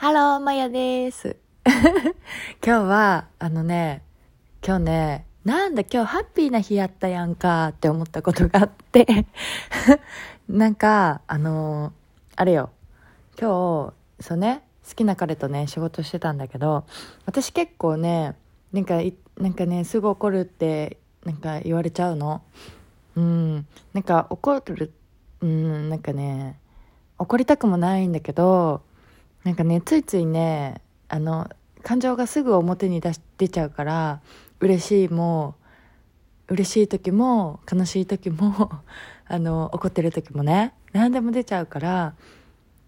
ハロー、まやです。今日は、今日ハッピーな日やったやんかって思ったことがあって、今日、好きな彼とね、仕事してたんだけど、私結構ね、すぐ怒るって、言われちゃうの。怒りたくもないんだけど、ついつい感情がすぐ表に出ちゃうから、嬉しい時も悲しい時も怒ってる時もね、何でも出ちゃうから、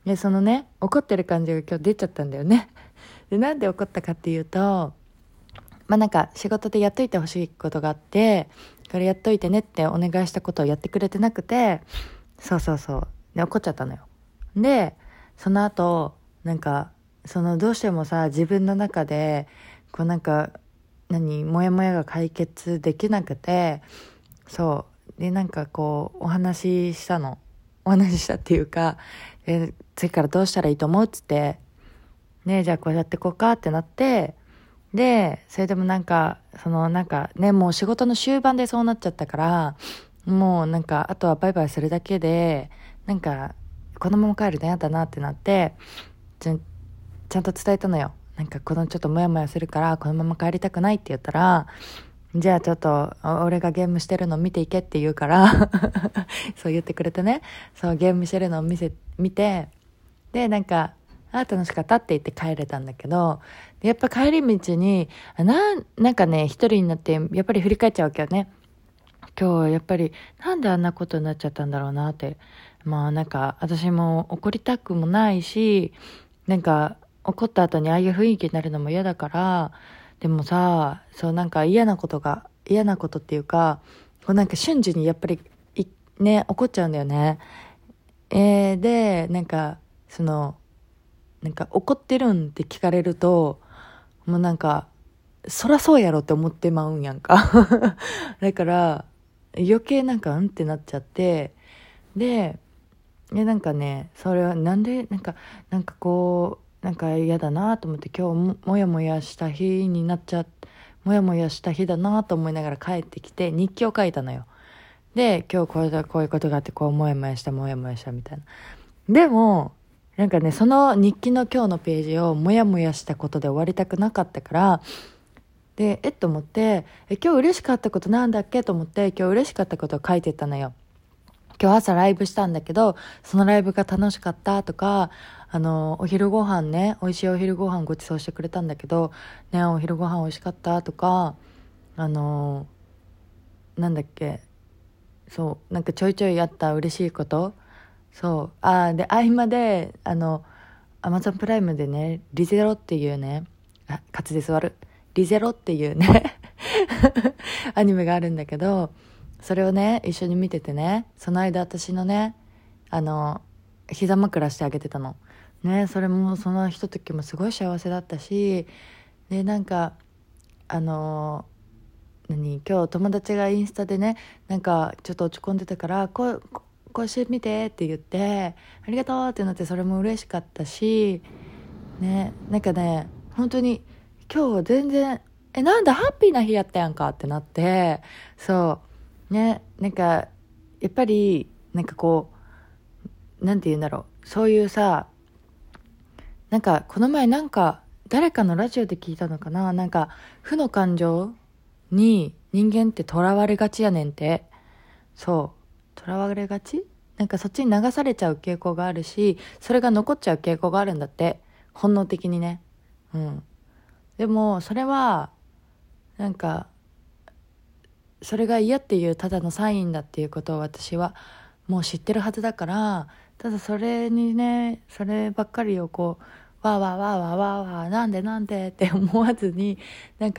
でそのね、怒ってる感じが今日出ちゃったんだよね。でなんで怒ったかっていうと、仕事でやっといてほしいことがあって、これやっといてねってお願いしたことをやってくれてなくて、で怒っちゃったのよ。でその後どうしてもさ、自分の中でこうモヤモヤが解決できなくて、お話ししたっていうか、次からどうしたらいいと思うっつってね、じゃあこうやってこうかってなって、でそれでももう仕事の終盤でそうなっちゃったから、もうあとはバイバイするだけで、このまま帰るのやだなってなって、ちゃんと伝えたのよ。このちょっとモヤモヤするから、このまま帰りたくないって言ったら、じゃあちょっと俺がゲームしてるの見ていけって言うからそう言ってくれてね、そうゲームしてるのを見て、で楽しかったって言って帰れたんだけど、やっぱ帰り道に一人になってやっぱり振り返っちゃうわけよね。今日やっぱりなんであんなことになっちゃったんだろうなって、私も怒りたくもないし、怒った後にああいう雰囲気になるのも嫌だから、でもさ、嫌なことっていうか、瞬時にやっぱりね、怒っちゃうんだよね。で怒ってるんって聞かれると、もうそらそうやろって思ってまうんやんかだから余計うんってなっちゃって、でそれは嫌だなと思って、今日モヤモヤした日だなと思いながら帰ってきて日記を書いたのよ。で今日こういうことがあって、こうモヤモヤしたみたいな。でもその日記の今日のページをモヤモヤしたことで終わりたくなかったから、でと思って、今日嬉しかったことなんだっけと思って、今日嬉しかったことを書いてたのよ。今日朝ライブしたんだけど、そのライブが楽しかったとか、お昼ご飯ね、美味しいお昼ご飯ごちそうしてくれたんだけどね、お昼ご飯美味しかったとか、ちょいちょいあった嬉しいこと、で合間でAmazon プライムでね、リゼロっていうねアニメがあるんだけど、それをね一緒に見ててね、その間私のね膝枕してあげてたのね。それもそのひとときもすごい幸せだったし、で今日友達がインスタでね、ちょっと落ち込んでたから、こうしてみてって言って、ありがとうってなって、それも嬉しかったしね。本当に今日全然なんだハッピーな日やったやんかってなって、やっぱりそういうさ、この前誰かのラジオで聞いたのかな、負の感情に人間ってとらわれがちやねんって。とらわれがち、そっちに流されちゃう傾向があるし、それが残っちゃう傾向があるんだって、本能的にね。でもそれはそれが嫌っていうただのサインだっていうことを私はもう知ってるはずだから、ただそれにね、そればっかりをわーわーわーわーわーわーなんでって思わずに、今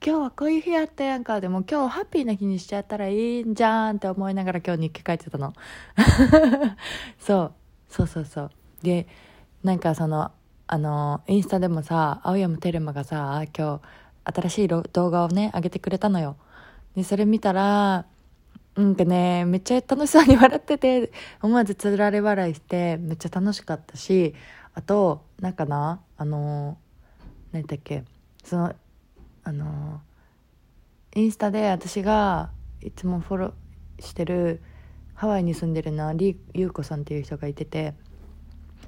日はこういう日やったやんか、でも今日ハッピーな日にしちゃったらいいんじゃんって思いながら今日日記書いてたのそうでインスタでもさ、青山テルマがさ、今日新しい動画をね上げてくれたのよ。でそれ見たらなんかね、めっちゃ楽しそうに笑ってて、思わずつられ笑いしてめっちゃ楽しかったし、あとなんかな、何だっけ、そのインスタで私がいつもフォローしてるハワイに住んでるなリユウコさんっていう人がいてて、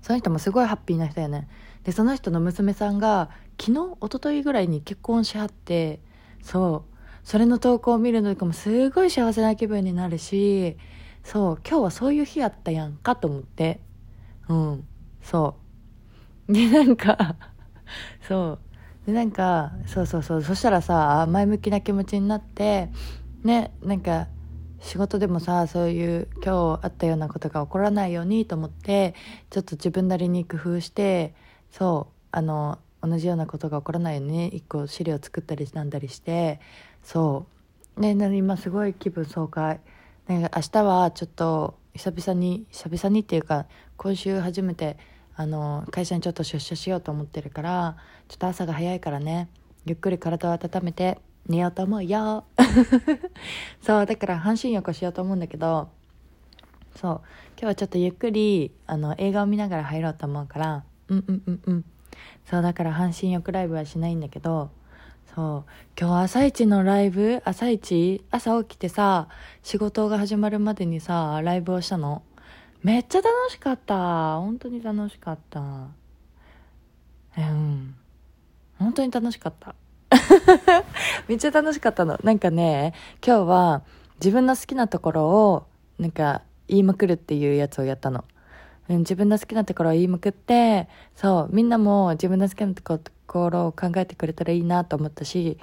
その人もすごいハッピーな人やね。でその人の娘さんが昨日一昨日ぐらいに結婚しはって、そうそれの投稿を見るのとかもすごい幸せな気分になるし、そう今日はそういう日やったやんかと思って、うんそうでなんかそうでなんかそうそうそう、そしたらさ前向きな気持ちになってね、なんか仕事でもさそういう今日あったようなことが起こらないようにと思って、ちょっと自分なりに工夫して、そう同じようなことが起こらないように一個資料作ったりなんだりして、そうね、今すごい気分爽快。明日はちょっと久々にっていうか今週初めて会社にちょっと出社しようと思ってるから、ちょっと朝が早いからね、ゆっくり体を温めて寝ようと思うよそうだから半身浴しようと思うんだけど、そう今日はちょっとゆっくり映画を見ながら入ろうと思うから、そうだから半身浴ライブはしないんだけど、そう今日朝一のライブ、朝起きてさ仕事が始まるまでにさライブをしたの。めっちゃ楽しかった、本当に楽しかった、本当に楽しかっためっちゃ楽しかったの。なんかね、今日は自分の好きなところをなんか言いまくるっていうやつをやったの。自分の好きなところを言いまくって、そうみんなも自分の好きなところを考えてくれたらいいなと思ったし、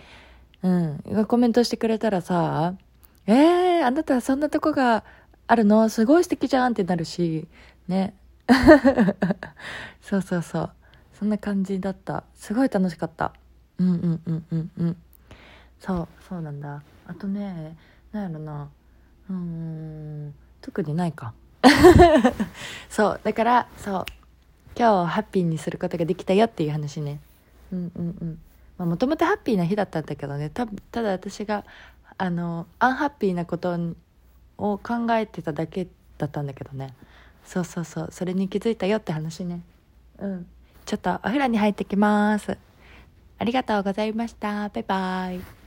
コメントしてくれたらさ、あなたはそんなとこがあるのすごい素敵じゃんってなるしねそうそうそう、そんな感じだった。すごい楽しかった。そうなんだ。あとね、なんやろな、特にないかそうだから、そう今日ハッピーにすることができたよっていう話ね。もともとハッピーな日だったんだけどね、ただ私がアンハッピーなことを考えてただけだったんだけどね。そうそれに気づいたよって話ね。ちょっとお風呂に入ってきます。ありがとうございました。バイバイ。